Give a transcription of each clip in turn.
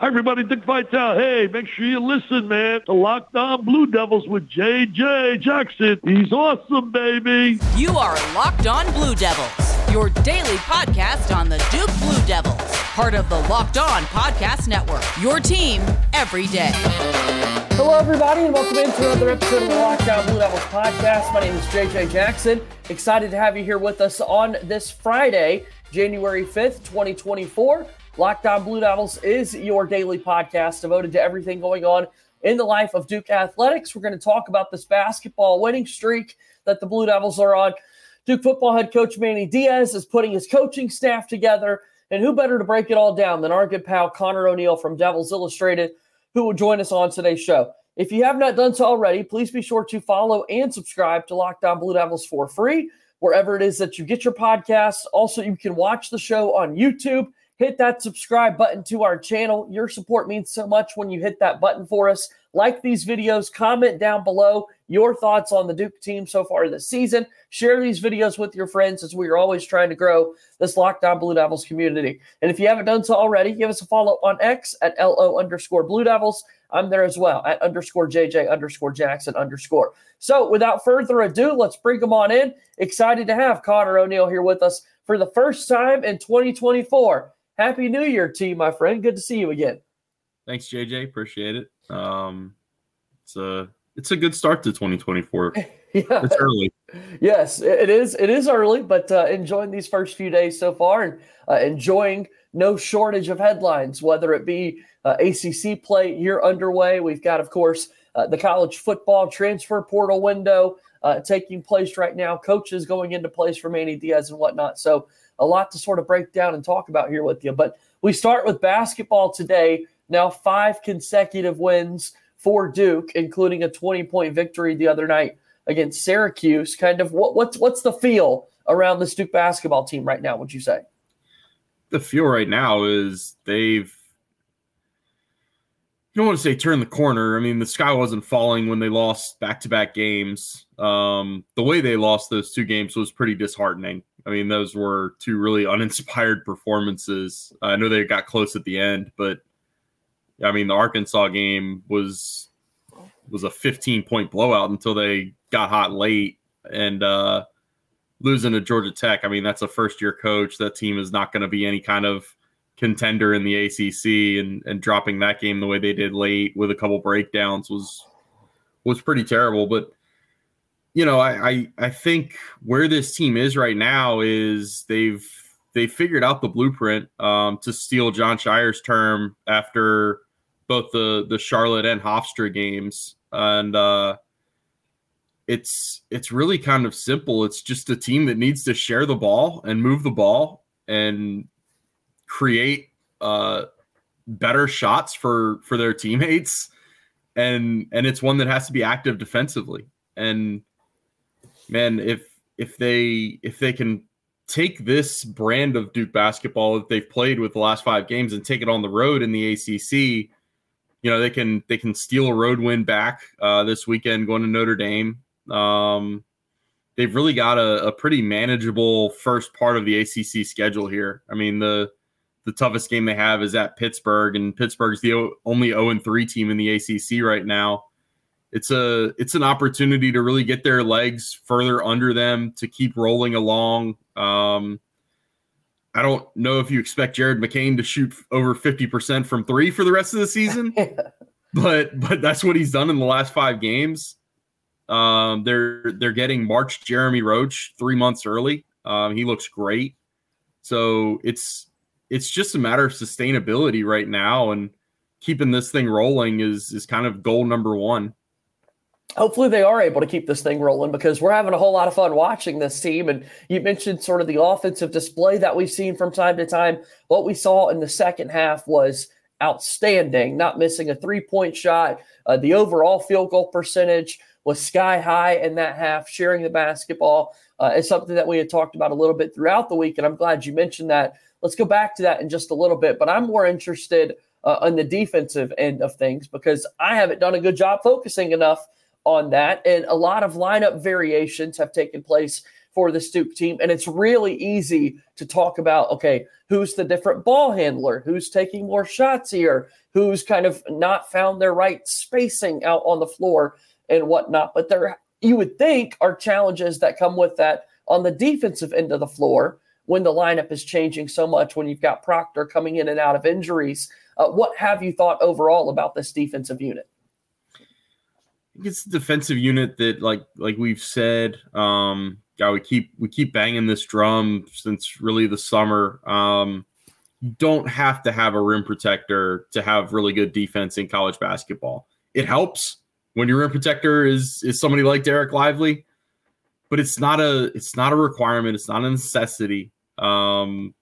Hi, everybody. Dick Vitale. Hey, make sure you listen, man, to Locked On Blue Devils with J.J. Jackson. He's awesome, baby. You are Locked On Blue Devils, your daily podcast on the Duke Blue Devils, part of the Locked On Podcast Network, your team every day. Hello, everybody, and welcome into another episode of the Locked On Blue Devils podcast. My name is J.J. Jackson. Excited to have you here with us on this Friday, January 5th, 2024. Locked On Blue Devils is your daily podcast devoted to everything going on in the life of Duke Athletics. We're going to talk about this basketball winning streak that the Blue Devils are on. Duke football head coach Manny Diaz is putting his coaching staff together, and who better to break it all down than our good pal Conor O'Neill from Devils Illustrated, who will join us on today's show. If you have not done so already, please be sure to follow and subscribe to Locked On Blue Devils for free, wherever it is that you get your podcasts. Also, you can watch the show on YouTube. Hit that subscribe button to our channel. Your support means so much when you hit that button for us. Like these videos, comment down below your thoughts on the Duke team so far this season. Share these videos with your friends as we are always trying to grow this Locked On Blue Devils community. And if you haven't done so already, give us a follow on X at LO_Blue Devils. I'm there as well at _JJ_Jackson_. So without further ado, let's bring them on in. Excited to have Conor O'Neill here with us for the first time in 2024. Happy New Year to you, my friend. Good to see you again. Thanks, JJ. Appreciate it. It's a good start to 2024. Yeah. It's early. Yes, it is. It is early, but enjoying these first few days so far and enjoying no shortage of headlines, whether it be ACC play year underway. We've got, of course, the college football transfer portal window taking place right now. Coaches going into place for Manny Diaz and whatnot. So a lot to sort of break down and talk about here with you. But we start with basketball today. Now 5 consecutive wins for Duke, including a 20-point victory the other night against Syracuse. Kind of what's the feel around this Duke basketball team right now, would you say? The feel right now is they've – you don't want to say turn the corner. I mean, the sky wasn't falling when they lost back-to-back games. The way they lost those 2 games was pretty disheartening. I mean, those were 2 really uninspired performances. I know they got close at the end, but, I mean, the Arkansas game was a 15-point blowout until they got hot late. And losing to Georgia Tech, I mean, that's a first-year coach. That team is not going to be any kind of contender in the ACC. And dropping that game the way they did late with a couple breakdowns was pretty terrible. But you know, I think where this team is right now is they figured out the blueprint, to steal Jon Scheyer's term after both the Charlotte and Hofstra games. And it's really kind of simple. It's just a team that needs to share the ball and move the ball and create better shots for their teammates. And it's one that has to be active defensively. And man, if they can take this brand of Duke basketball that they've played with the last 5 games and take it on the road in the ACC, you know, they can steal a road win back this weekend going to Notre Dame. They've really got a pretty manageable first part of the ACC schedule here. I mean, the toughest game they have is at Pittsburgh, and Pittsburgh's the only 0-3 team in the ACC right now. It's an opportunity to really get their legs further under them to keep rolling along. I don't know if you expect Jared McCain to shoot over 50% from 3 for the rest of the season, but that's what he's done in the last 5 games. They're getting March Jeremy Roach 3 months early. He looks great. So it's just a matter of sustainability right now, and keeping this thing rolling is kind of goal number 1. Hopefully they are able to keep this thing rolling, because we're having a whole lot of fun watching this team. And you mentioned sort of the offensive display that we've seen from time to time. What we saw in the second half was outstanding, not missing a 3-point shot. The overall field goal percentage was sky high in that half. Sharing the basketball is something that we had talked about a little bit throughout the week, and I'm glad you mentioned that. Let's go back to that in just a little bit, but I'm more interested on the defensive end of things because I haven't done a good job focusing enough on that, and a lot of lineup variations have taken place for the Duke team. And it's really easy to talk about, okay, who's the different ball handler? Who's taking more shots here? Who's kind of not found their right spacing out on the floor and whatnot? But there, you would think, are challenges that come with that on the defensive end of the floor when the lineup is changing so much, when you've got Proctor coming in and out of injuries. What have you thought overall about this defensive unit? I think it's a defensive unit that, like we've said, we keep banging this drum since really the summer. You don't have to have a rim protector to have really good defense in college basketball. It helps when your rim protector is somebody like Derek Lively, but it's not a requirement. It's not a necessity. You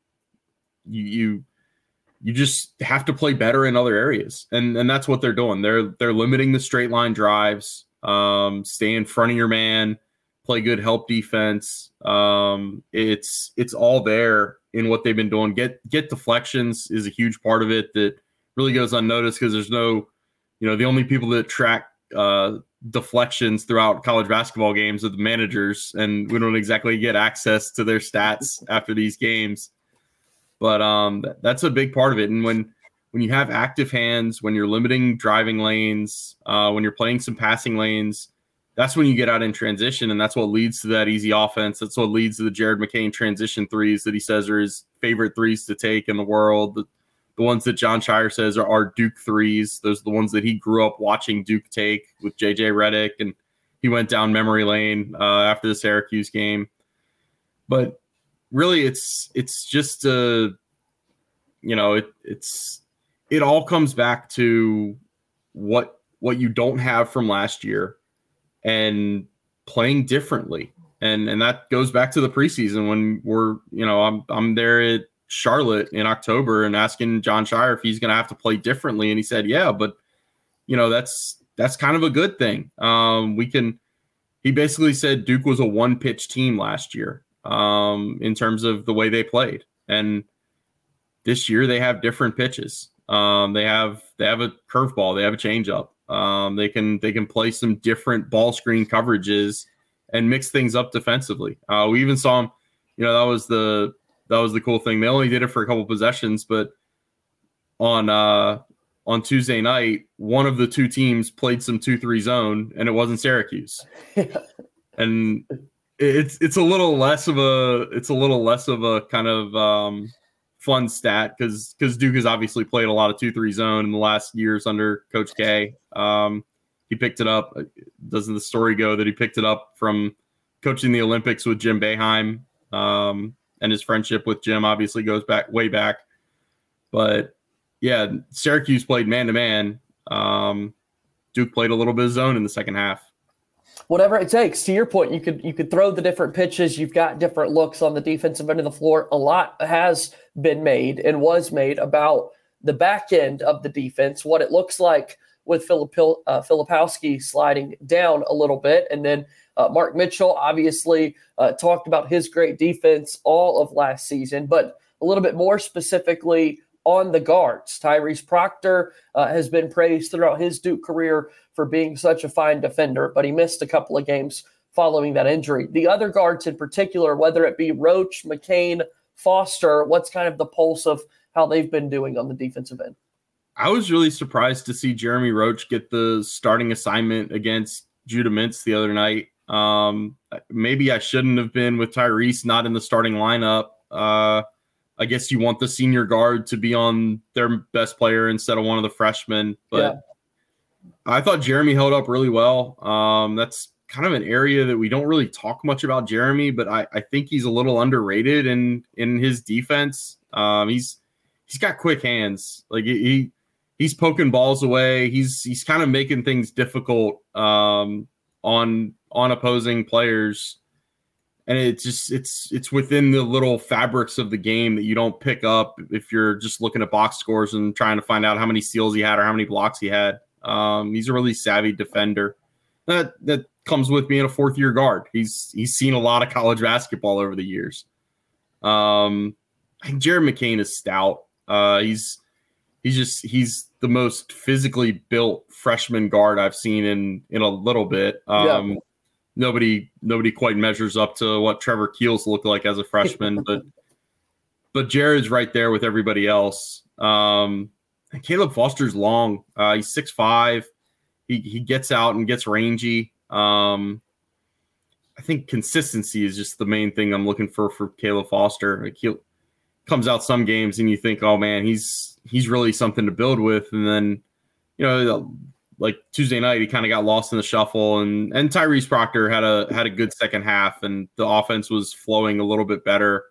just have to play better in other areas. And that's what they're doing. They're limiting the straight line drives, stay in front of your man, play good help defense. It's all there in what they've been doing. Get deflections is a huge part of it that really goes unnoticed because there's no, the only people that track deflections throughout college basketball games are the managers, and we don't exactly get access to their stats after these games. But that's a big part of it. And when you have active hands, when you're limiting driving lanes, when you're playing some passing lanes, that's when you get out in transition. And that's what leads to that easy offense. That's what leads to the Jared McCain transition threes that he says are his favorite threes to take in the world. The ones that Jon Scheyer says are Duke threes. Those are the ones that he grew up watching Duke take with J.J. Redick. And he went down memory lane after the Syracuse game. But really, it's just it all comes back to what you don't have from last year and playing differently, and that goes back to the preseason when we're I'm there at Charlotte in October and asking Jon Scheyer if he's going to have to play differently, and he said yeah, but that's kind of a good thing. He basically said Duke was a one pitch team last year. In terms of the way they played, and this year they have different pitches. They have a curveball, they have a changeup. They can play some different ball screen coverages and mix things up defensively. We even saw them. That was the cool thing. They only did it for a couple possessions, but on Tuesday night, one of the two teams played some 2-3 zone, and it wasn't Syracuse, and. It's a little less of a kind of fun stat because Duke has obviously played a lot of 2-3 zone in the last years under Coach K. He picked it up. Doesn't the story go that he picked it up from coaching the Olympics with Jim Boeheim? And his friendship with Jim obviously goes back way back. But yeah, Syracuse played man to man. Duke played a little bit of zone in the second half. Whatever it takes. To your point, you could throw the different pitches. You've got different looks on the defensive end of the floor. A lot has been made and was made about the back end of the defense, what it looks like with Filipowski sliding down a little bit. And then Mark Mitchell obviously talked about his great defense all of last season, but a little bit more specifically on the guards. Tyrese Proctor has been praised throughout his Duke career for being such a fine defender, but he missed a couple of games following that injury. The other guards in particular, whether it be Roach, McCain, Foster, what's kind of the pulse of how they've been doing on the defensive end? I was really surprised to see Jeremy Roach get the starting assignment against Judah Mintz the other night. Maybe I shouldn't have been with Tyrese not in the starting lineup. I guess you want the senior guard to be on their best player instead of one of the freshmen. But yeah. I thought Jeremy held up really well. That's kind of an area that we don't really talk much about Jeremy, but I think he's a little underrated in his defense. He's got quick hands. Like he's poking balls away. He's kind of making things difficult on opposing players. And it's just it's within the little fabrics of the game that you don't pick up if you're just looking at box scores and trying to find out how many steals he had or how many blocks he had. He's a really savvy defender. That comes with being a fourth-year guard. He's seen a lot of college basketball over the years. Jared McCain is stout. He's the most physically built freshman guard I've seen in a little bit. nobody quite measures up to what Trevor Keels looked like as a freshman, but Jared's right there with everybody else. And Caleb Foster's long. He's 6'5". He gets out and gets rangy. I think consistency is just the main thing I'm looking for Caleb Foster. Like, he comes out some games and you think, oh man, he's really something to build with. And then, you know, like Tuesday night, he kind of got lost in the shuffle, and Tyrese Proctor had a good second half, and the offense was flowing a little bit better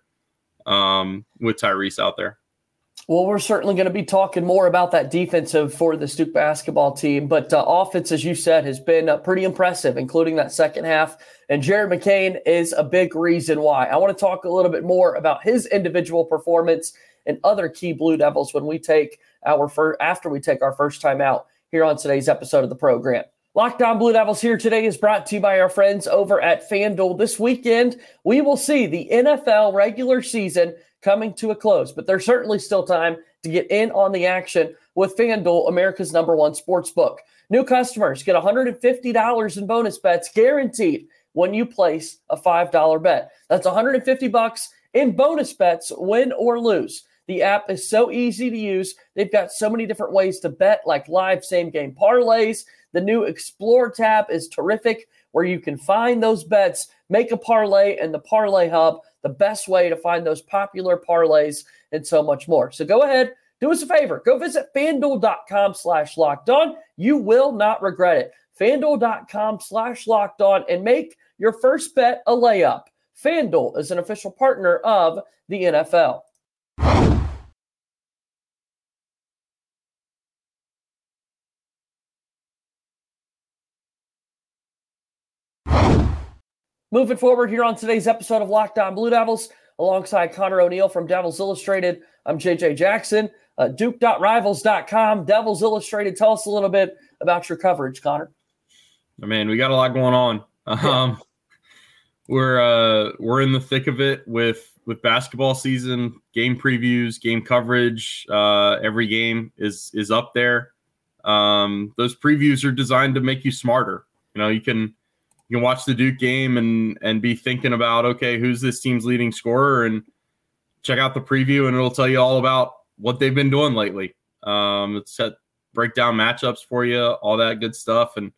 with Tyrese out there. Well, we're certainly going to be talking more about that defensive for the Duke basketball team, but offense, as you said, has been pretty impressive, including that second half, and Jared McCain is a big reason why. I want to talk a little bit more about his individual performance and other key Blue Devils when we take our first time out here on today's episode of the program. Locked On Blue Devils here today is brought to you by our friends over at FanDuel. This weekend, we will see the NFL regular season coming to a close, but there's certainly still time to get in on the action with FanDuel, America's #1 sportsbook. New customers get $150 in bonus bets guaranteed when you place a $5 bet. That's $150 in bonus bets, win or lose. The app is so easy to use. They've got so many different ways to bet, like live same-game parlays. The new Explore tab is terrific, where you can find those bets, make a parlay, and the Parlay Hub, the best way to find those popular parlays and so much more. So go ahead, do us a favor. Go visit FanDuel.com/LockedOn. You will not regret it. FanDuel.com/LockedOn, and make your first bet a layup. FanDuel is an official partner of the NFL. Moving forward here on today's episode of Locked On Blue Devils, alongside Conor O'Neill from Devils Illustrated, I'm J.J. Jackson, Duke.Rivals.com, Devils Illustrated. Tell us a little bit about your coverage, Conor. I mean, we got a lot going on. We're in the thick of it with basketball season, game previews, game coverage. Every game is up there. Those previews are designed to make you smarter. You know, you can watch the Duke game and be thinking about, okay, who's this team's leading scorer, and check out the preview, and it'll tell you all about what they've been doing lately. It's set breakdown matchups for you, all that good stuff. And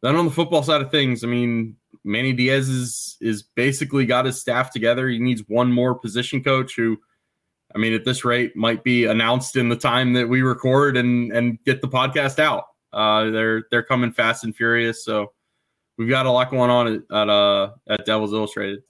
then on the football side of things, I mean, Manny Diaz is basically got his staff together. He needs one more position coach who, I mean, at this rate might be announced in the time that we record and get the podcast out. They're coming fast and furious. So, we've got a lot going on at Devils Illustrated.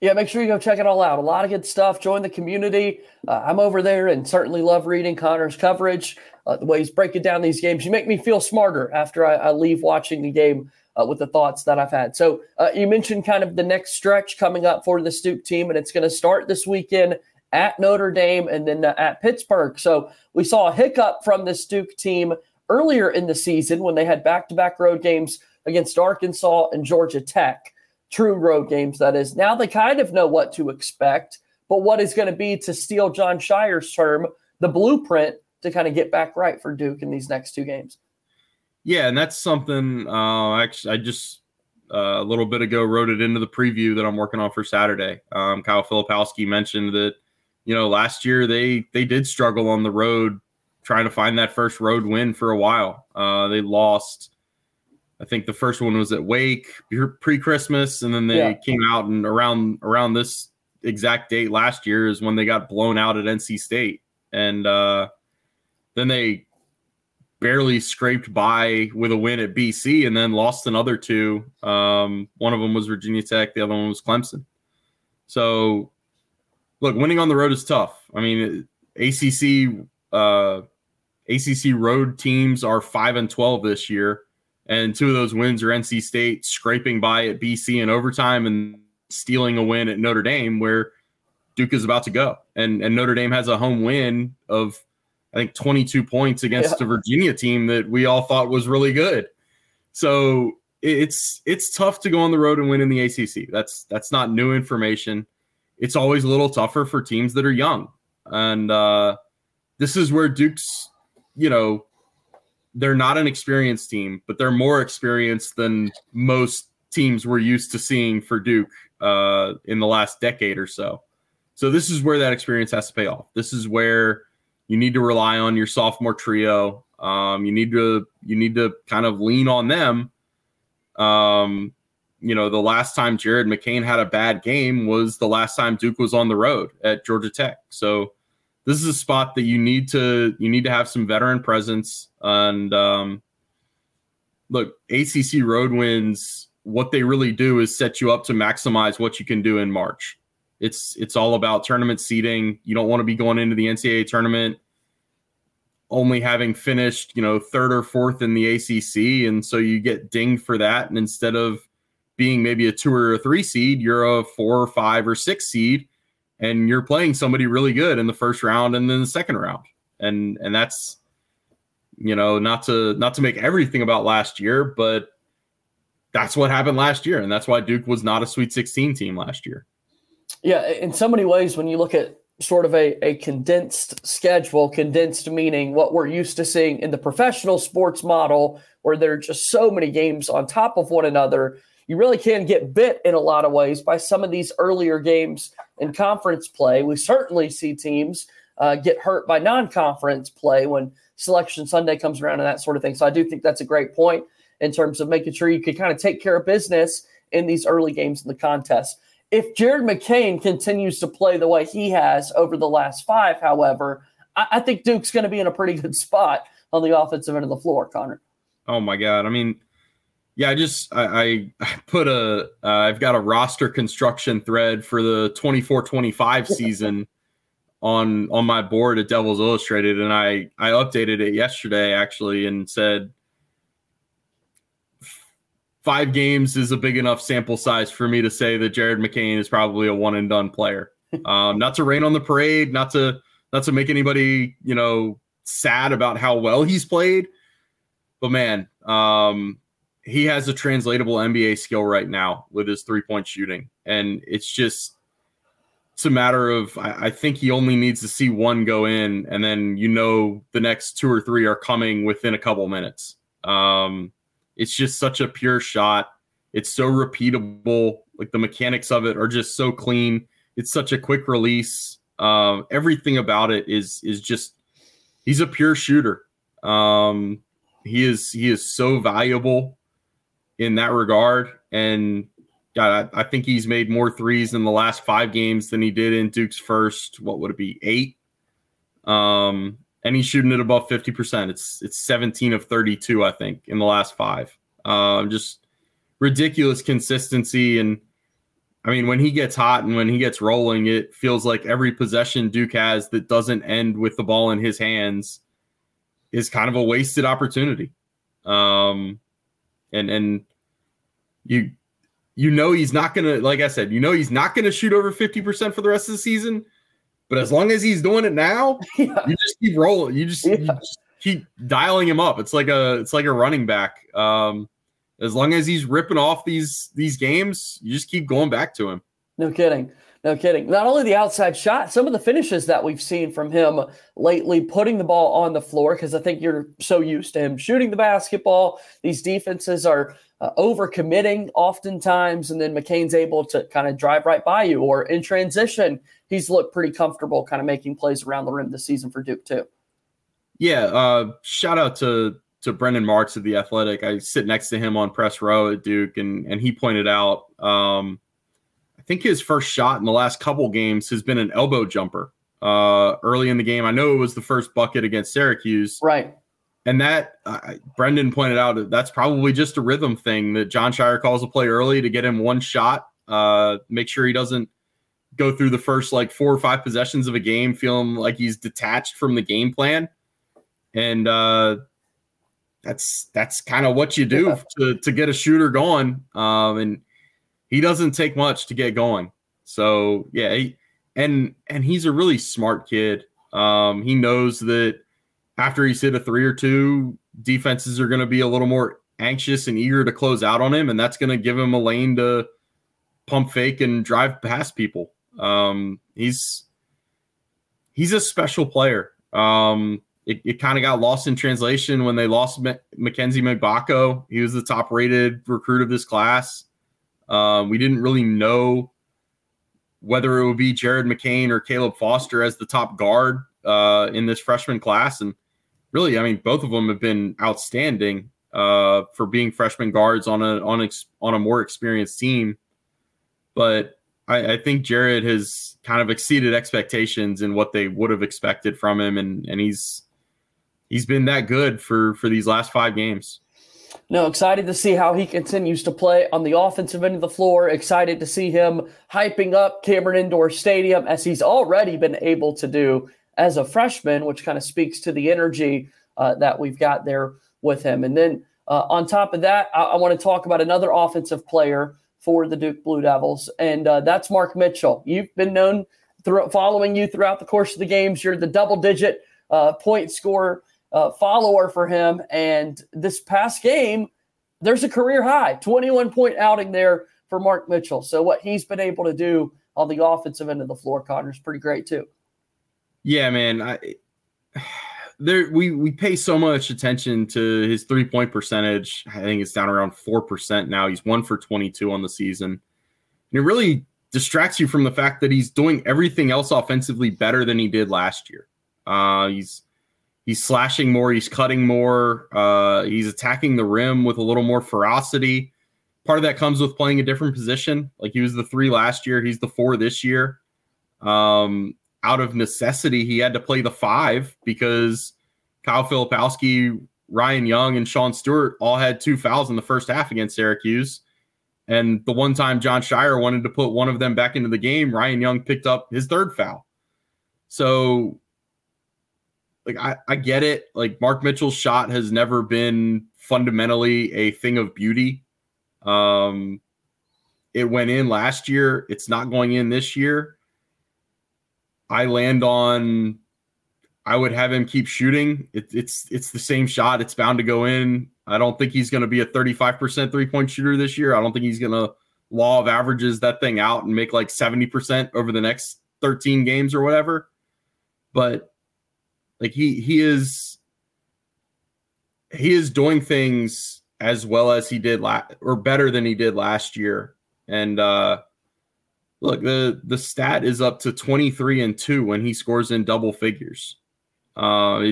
Yeah, make sure you go check it all out. A lot of good stuff. Join the community. I'm over there and certainly love reading Conor's coverage, the way he's breaking down these games. You make me feel smarter after I leave watching the game with the thoughts that I've had. So you mentioned kind of the next stretch coming up for the Duke team, and it's going to start this weekend at Notre Dame and then at Pittsburgh. So we saw a hiccup from this Duke team earlier in the season when they had back-to-back road games against Arkansas and Georgia Tech, true road games, that is. Now they kind of know what to expect, but what is going to be, to steal Jon Scheyer's term, the blueprint to kind of get back right for Duke in these next two games. Yeah, and that's something actually I just a little bit ago wrote it into the preview that I'm working on for Saturday. Kyle Filipowski mentioned that, you know, last year they did struggle on the road trying to find that first road win for a while. They lost – I think the first one was at Wake pre-Christmas, and then they came out and around this exact date last year is when they got blown out at NC State. And then they barely scraped by with a win at BC and then lost another two. One of them was Virginia Tech. The other one was Clemson. So, look, winning on the road is tough. I mean, ACC road teams are 5-12 this year. And two of those wins are NC State scraping by at BC in overtime and stealing a win at Notre Dame, where Duke is about to go. And Notre Dame has a home win of, I think, 22 points against a Virginia team that we all thought was really good. So it's tough to go on the road and win in the ACC. That's not new information. It's always a little tougher for teams that are young. And this is where Duke's, you know, they're not an experienced team, but they're more experienced than most teams we're used to seeing for Duke in the last decade or so. So this is where that experience has to pay off. This is where you need to rely on your sophomore trio. You need to kind of lean on them. You know, the last time Jared McCain had a bad game was the last time Duke was on the road at Georgia Tech. So this is a spot that you need to have some veteran presence. And look, ACC road wins, what they really do is set you up to maximize what you can do in March. It's all about tournament seeding. You don't want to be going into the NCAA tournament only having finished, you know, third or fourth in the ACC. And so you get dinged for that. And instead of being maybe a 2 or a 3 seed, you're a 4 or 5 or 6 seed, and you're playing somebody really good in the first round and then the second round. And that's, you know, not to make everything about last year, but that's what happened last year. And that's why Duke was not a Sweet 16 team last year. Yeah. In so many ways, when you look at sort of a condensed schedule, condensed meaning what we're used to seeing in the professional sports model, where there are just so many games on top of one another, you really can get bit in a lot of ways by some of these earlier games in conference play. We certainly see teams get hurt by non-conference play when Selection Sunday comes around and that sort of thing. So I do think that's a great point in terms of making sure you can kind of take care of business in these early games in the contest. If Jared McCain continues to play the way he has over the last 5, however, I think Duke's going to be in a pretty good spot on the offensive end of the floor, Connor. Oh, my God. I mean, yeah, I've got a roster construction thread for the 24-25 season on my board at Devils Illustrated, and I updated it yesterday, actually, and said 5 games is a big enough sample size for me to say that Jared McCain is probably a one and done player. Not to rain on the parade, not to make anybody, you know, sad about how well he's played, but man, he has a translatable NBA skill right now with his 3-point shooting, and it's a matter of I think he only needs to see one go in, and then you know the next 2 or 3 are coming within a couple minutes. It's just such a pure shot. It's so repeatable. Like the mechanics of it are just so clean. It's such a quick release. Everything about it is just, he's a pure shooter. He is so valuable in that regard. And God, I think he's made more threes in the last 5 games than he did in Duke's first, what would it be, 8? And he's shooting at above 50%. It's 17 of 32, I think, in the last 5. Just ridiculous consistency. And, I mean, when he gets hot and when he gets rolling, it feels like every possession Duke has that doesn't end with the ball in his hands is kind of a wasted opportunity. And you know he's not going to, like I said, you know he's not going to shoot over 50% for the rest of the season. But as long as he's doing it now, you just keep rolling. You just keep dialing him up. It's like a running back. As long as he's ripping off these games, you just keep going back to him. No kidding. Not only the outside shot, some of the finishes that we've seen from him lately, putting the ball on the floor, because I think you're so used to him shooting the basketball. These defenses are overcommitting oftentimes, and then McCain's able to kind of drive right by you. Or in transition, he's looked pretty comfortable kind of making plays around the rim this season for Duke too. Yeah, shout out to Brendan Martz of The Athletic. I sit next to him on press row at Duke, and he pointed out – I think his first shot in the last couple games has been an elbow jumper early in the game. I know it was the first bucket against Syracuse. Right. And that, Brendan pointed out, that's probably just a rhythm thing that Jon Scheyer calls a play early to get him one shot, make sure he doesn't go through the first 4 or 5 possessions of a game feeling like he's detached from the game plan. And that's kind of what you do to get a shooter going. He doesn't take much to get going. So, yeah, and he's a really smart kid. He knows that after he's hit a 3 or 2, defenses are going to be a little more anxious and eager to close out on him, and that's going to give him a lane to pump fake and drive past people. He's a special player. It kind of got lost in translation when they lost Mackenzie Mbako. He was the top-rated recruit of this class. We didn't really know whether it would be Jared McCain or Caleb Foster as the top guard in this freshman class. And really, I mean, both of them have been outstanding for being freshman guards on a more experienced team. But I think Jared has kind of exceeded expectations in what they would have expected from him. And he's been that good for these last five games. No, excited to see how he continues to play on the offensive end of the floor. Excited to see him hyping up Cameron Indoor Stadium as he's already been able to do as a freshman, which kind of speaks to the energy that we've got there with him. And then on top of that, I want to talk about another offensive player for the Duke Blue Devils, and that's Mark Mitchell. You've been known following you throughout the course of the games. You're the double-digit point scorer. Follower for him, and this past game, there's a career high 21-point outing there for Mark Mitchell. So what he's been able to do on the offensive end of the floor, Connor, is pretty great too. Yeah, man. We pay so much attention to his 3-point percentage. I think it's down around 4% now. He's 1 for 22 on the season, and it really distracts you from the fact that he's doing everything else offensively better than he did last year. He's slashing more. He's cutting more. He's attacking the rim with a little more ferocity. Part of that comes with playing a different position. Like, he was the 3 last year. He's the 4 this year. Out of necessity, he had to play the 5 because Kyle Filipowski, Ryan Young, and Sean Stewart all had 2 fouls in the first half against Syracuse. And the one time Jon Scheyer wanted to put one of them back into the game, Ryan Young picked up his 3rd foul. So, like, I get it. Like, Mark Mitchell's shot has never been fundamentally a thing of beauty. It went in last year. It's not going in this year. I would have him keep shooting. It's the same shot. It's bound to go in. I don't think he's going to be a 35% 3-point shooter this year. I don't think he's going to law of averages that thing out and make like 70% over the next 13 games or whatever. But like, he is doing things as well as he did or better than he did last year. And look, the stat is up to 23 and 2 when he scores in double figures. Some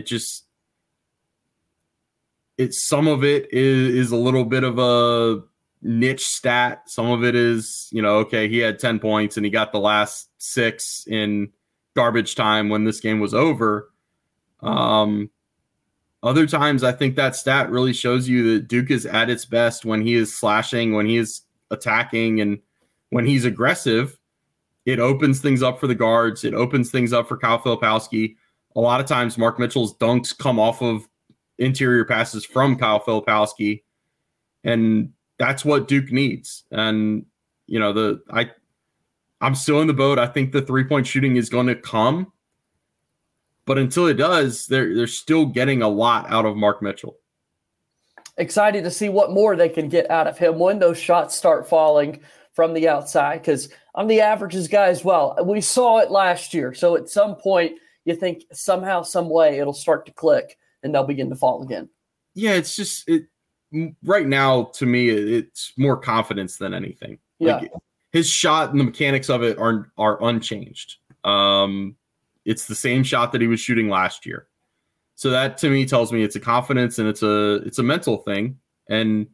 of it is a little bit of a niche stat. Some of it is, okay, he had 10 points and he got the last 6 in garbage time when this game was over. Other times, I think that stat really shows you that Duke is at its best when he is slashing, when he is attacking, and when he's aggressive. It opens things up for the guards. It opens things up for Kyle Filipowski. A lot of times, Mark Mitchell's dunks come off of interior passes from Kyle Filipowski, and that's what Duke needs. And I'm still in the boat. I think the 3-point shooting is going to come. But until it does, they're still getting a lot out of Mark Mitchell. Excited to see what more they can get out of him when those shots start falling from the outside, because I'm the averages guy as well. We saw it last year. So at some point, you think somehow, some way, it'll start to click and they'll begin to fall again. Yeah, it's just right now, to me, it's more confidence than anything. Yeah. Like, his shot and the mechanics of it are unchanged. It's the same shot that he was shooting last year. So that, to me, tells me it's a confidence and it's a mental thing. And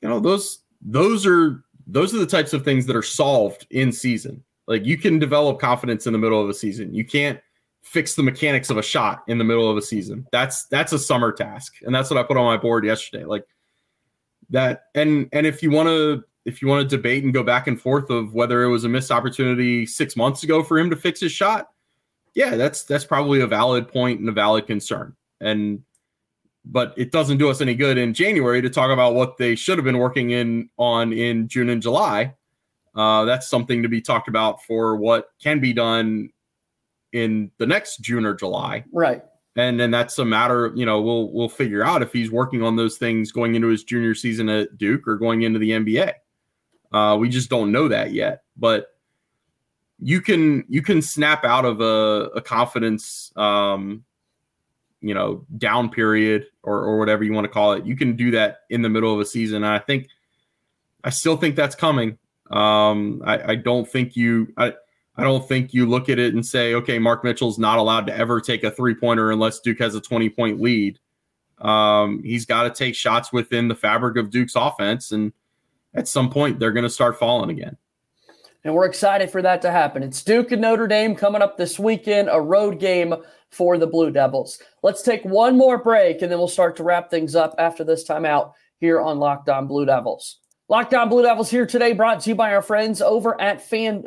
those are the types of things that are solved in season. Like, you can develop confidence in the middle of a season. You can't fix the mechanics of a shot in the middle of a season. That's a summer task. And that's what I put on my board yesterday. Like that. And if you want to debate and go back and forth of whether it was a missed opportunity 6 months ago for him to fix his shot, yeah, that's probably a valid point and a valid concern. But it doesn't do us any good in January to talk about what they should have been working on in June and July. That's something to be talked about for what can be done in the next June or July. Right. And then that's a matter of, we'll figure out if he's working on those things going into his junior season at Duke or going into the NBA. We just don't know that yet, but you can snap out of a confidence, down period or whatever you want to call it. You can do that in the middle of a season. And I think I still think that's coming. I don't think you look at it and say, okay, Mark Mitchell's not allowed to ever take a three-pointer unless Duke has a 20-point lead. He's got to take shots within the fabric of Duke's offense, and at some point they're going to start falling again. And we're excited for that to happen. It's Duke and Notre Dame coming up this weekend, a road game for the Blue Devils. Let's take one more break, and then we'll start to wrap things up after this timeout here on Locked On Blue Devils. Locked On Blue Devils here today, brought to you by our friends over at Gametime,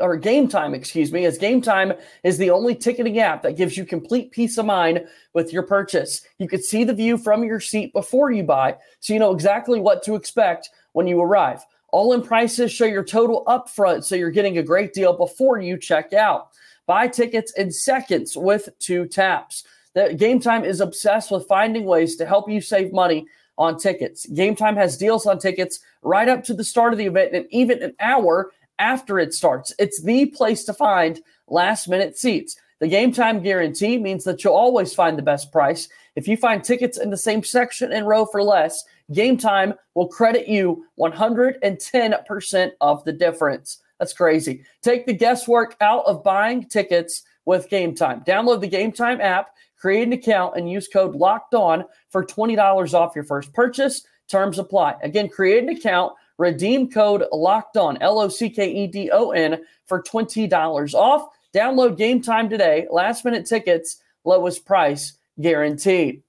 as Gametime is the only ticketing app that gives you complete peace of mind with your purchase. You can see the view from your seat before you buy, so you know exactly what to expect when you arrive. All-in prices show your total up front, so you're getting a great deal before you check out. Buy tickets in seconds with two taps. Gametime is obsessed with finding ways to help you save money on tickets. Gametime has deals on tickets right up to the start of the event and even an hour after it starts. It's the place to find last-minute seats. The Gametime guarantee means that you'll always find the best price. If you find tickets in the same section and row for less, Gametime will credit you 110% of the difference. That's crazy. Take the guesswork out of buying tickets with Gametime. Download the Gametime app, create an account, and use code LOCKEDON for $20 off your first purchase. Terms apply. Again, create an account, redeem code LOCKEDON, LOCKEDON, for $20 off. Download Gametime today. Last-minute tickets, lowest price guaranteed.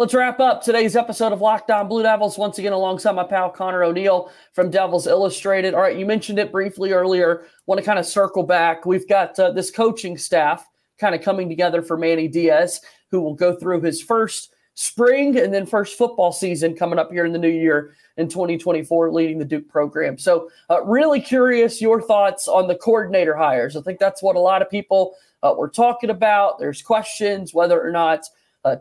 Let's wrap up today's episode of Locked On Blue Devils, once again alongside my pal Conor O'Neill from Devils Illustrated. All right, you mentioned it briefly earlier. Want to kind of circle back. We've got this coaching staff kind of coming together for Manny Diaz, who will go through his first spring and then first football season coming up here in the new year in 2024, leading the Duke program. So really curious your thoughts on the coordinator hires. I think that's what a lot of people were talking about. There's questions whether or not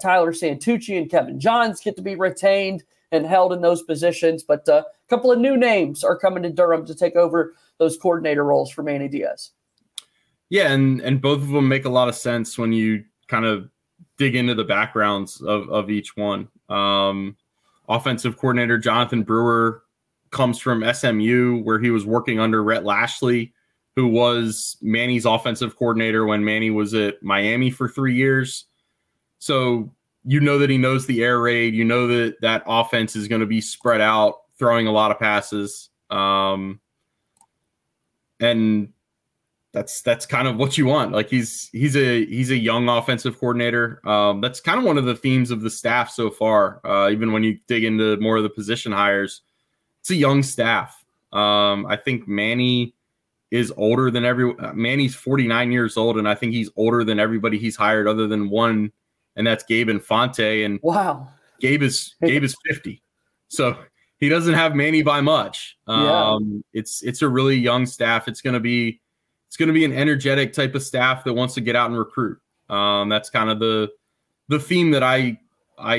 Tyler Santucci and Kevin Johns get to be retained and held in those positions. But a couple of new names are coming to Durham to take over those coordinator roles for Manny Diaz. Yeah, and both of them make a lot of sense when you kind of dig into the backgrounds of each one. Offensive coordinator Jonathan Brewer comes from SMU, where he was working under Rhett Lashley, who was Manny's offensive coordinator when Manny was at Miami for 3 years. So you know that he knows the air raid. You know that that offense is going to be spread out, throwing a lot of passes. And that's kind of what you want. Like he's a young offensive coordinator. That's kind of one of the themes of the staff so far. Even when you dig into more of the position hires, it's a young staff. I think Manny is older than Manny's 49 years old. And I think he's older than everybody he's hired other than one, and that's Gabe Infante. And wow, Gabe is 50. So he doesn't have Manny by much. Yeah. It's a really young staff. It's going to be an energetic type of staff that wants to get out and recruit. That's kind of the theme that I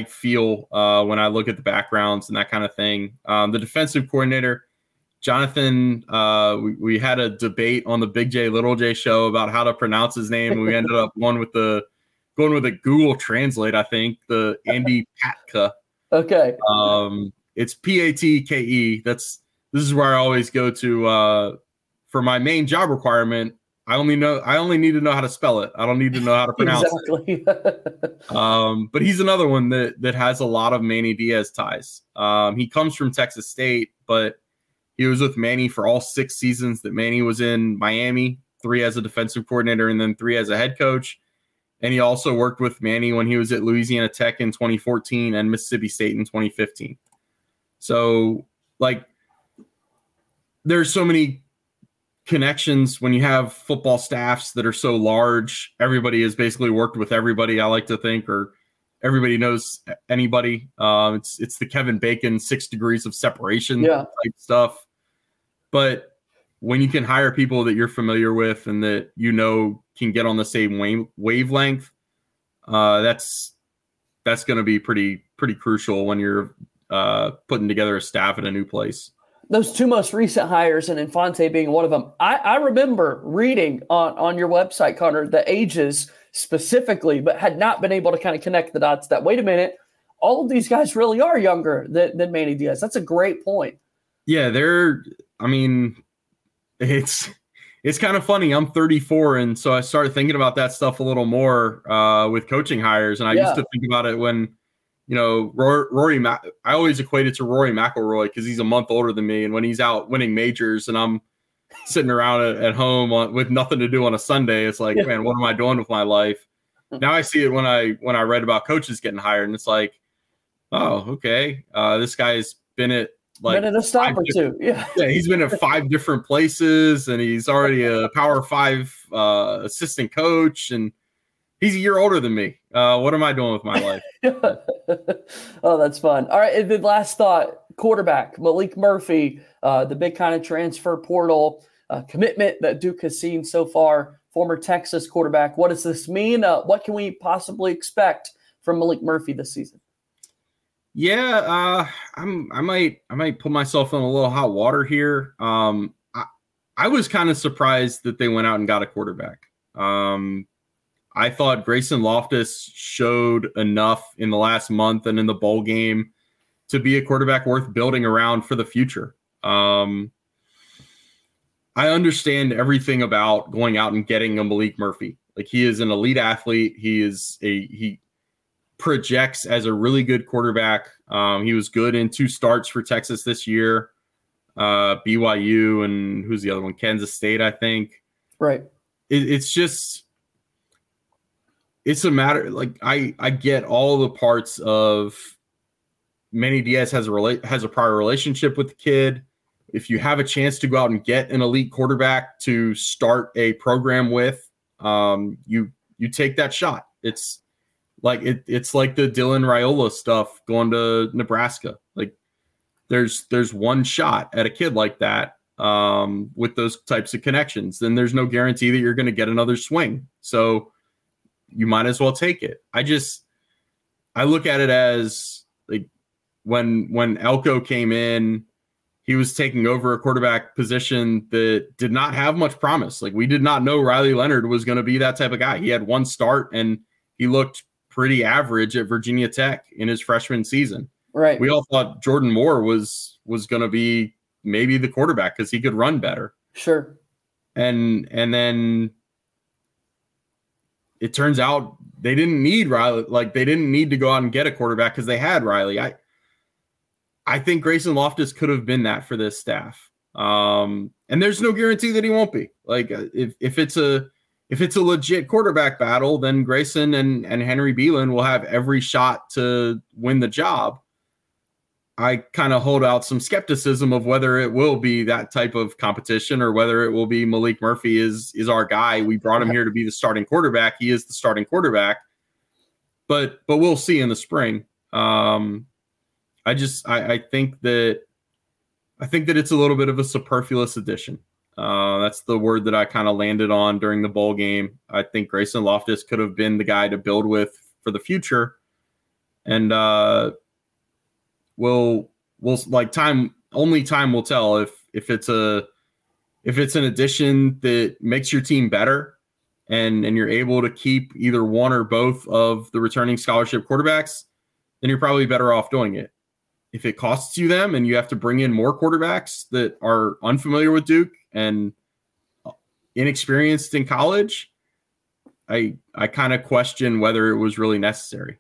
feel when I look at the backgrounds and that kind of thing. The defensive coordinator, Jonathan, we had a debate on the Big J, Little J show about how to pronounce his name. And we ended up going with a Google Translate, I think, the Andy Patka. Okay. It's Patke. This is where I always go to for my main job requirement. I only need to know how to spell it. I don't need to know how to pronounce it. But he's another one that has a lot of Manny Diaz ties. He comes from Texas State, but he was with Manny for all 6 seasons that Manny was in Miami, 3 as a defensive coordinator and then 3 as a head coach. And he also worked with Manny when he was at Louisiana Tech in 2014 and Mississippi State in 2015. So, like, there's so many connections when you have football staffs that are so large. Everybody has basically worked with everybody, I like to think, or everybody knows anybody. It's the Kevin Bacon 6 degrees of separation type stuff. But when you can hire people that you're familiar with and that you know can get on the same wavelength, that's going to be pretty crucial when you're putting together a staff at a new place. those two most recent hires and Infante being one of them, I remember reading on your website, Connor, the ages specifically, but had not been able to kind of connect the dots that, wait a minute, all of these guys really are younger than Manny Diaz. That's a great point. Yeah, it's kind of funny. I'm 34, and so I started thinking about that stuff a little more with coaching hires. And I used to think about it when, Rory. I always equate it to Rory McIlroy because he's a month older than me, and when he's out winning majors, and I'm sitting around at home with nothing to do on a Sunday, it's like, man, what am I doing with my life? Now I see it when I read about coaches getting hired, and it's like, oh, okay, this guy's been at a stop or two. Yeah, he's been at 5 different places, and he's already a Power 5 assistant coach, and he's a year older than me. What am I doing with my life? Oh, that's fun. All right, and then last thought, quarterback, Malik Murphy, the big kind of transfer portal commitment that Duke has seen so far, former Texas quarterback. What does this mean? What can we possibly expect from Malik Murphy this season? Yeah, I might put myself in a little hot water here. I was kind of surprised that they went out and got a quarterback. I thought Grayson Loftus showed enough in the last month and in the bowl game to be a quarterback worth building around for the future. I understand everything about going out and getting a Malik Murphy. Like, he is an elite athlete. He projects as a really good quarterback. He was good in 2 starts for Texas this year, BYU, and who's the other one? Kansas State, I think. Right. It's a matter, like, I get all the parts of Manny Diaz has a prior relationship with the kid. If you have a chance to go out and get an elite quarterback to start a program with, you take that shot. It's like it's like the Dylan Raiola stuff going to Nebraska. Like, there's one shot at a kid like that with those types of connections. Then there's no guarantee that you're going to get another swing. So you might as well take it. I look at it as, like, when Elko came in, he was taking over a quarterback position that did not have much promise. Like, we did not know Riley Leonard was going to be that type of guy. He had 1 start and he looked pretty average at Virginia Tech in his freshman season. Right. We all thought Jordan Moore was going to be maybe the quarterback because he could run better. Sure. And then it turns out they didn't need Riley. Like, they didn't need to go out and get a quarterback because they had Riley. I think Grayson Loftus could have been that for this staff. And there's no guarantee that he won't be. Like, if it's a legit quarterback battle, then Grayson and Henry Beeland will have every shot to win the job. I kind of hold out some skepticism of whether it will be that type of competition or whether it will be Malik Murphy is our guy. We brought him here to be the starting quarterback. He is the starting quarterback, but we'll see in the spring. I think that it's a little bit of a superfluous addition. That's the word that I kind of landed on during the bowl game. I think Grayson Loftus could have been the guy to build with for the future. And, we'll like, only time will tell if it's an addition that makes your team better and you're able to keep either one or both of the returning scholarship quarterbacks, then you're probably better off doing it. If it costs you them and you have to bring in more quarterbacks that are unfamiliar with Duke and inexperienced in college, I kind of question whether it was really necessary.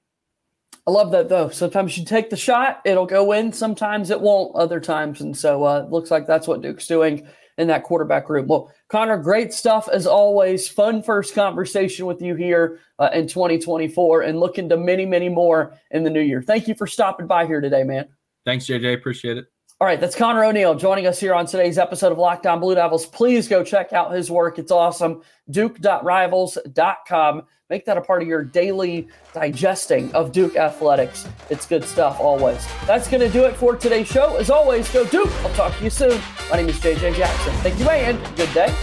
I love that, though. Sometimes you take the shot, it'll go in. Sometimes it won't other times. And so it looks like that's what Duke's doing in that quarterback room. Well, Connor, great stuff as always. Fun first conversation with you here in 2024 and looking to many, many more in the new year. Thank you for stopping by here today, man. Thanks, JJ. Appreciate it. All right, that's Conor O'Neill joining us here on today's episode of Locked On Blue Devils. Please go check out his work. It's awesome. Duke.Rivals.com. Make that a part of your daily digesting of Duke athletics. It's good stuff always. That's going to do it for today's show. As always, go Duke. I'll talk to you soon. My name is J.J. Jackson. Thank you, and good day.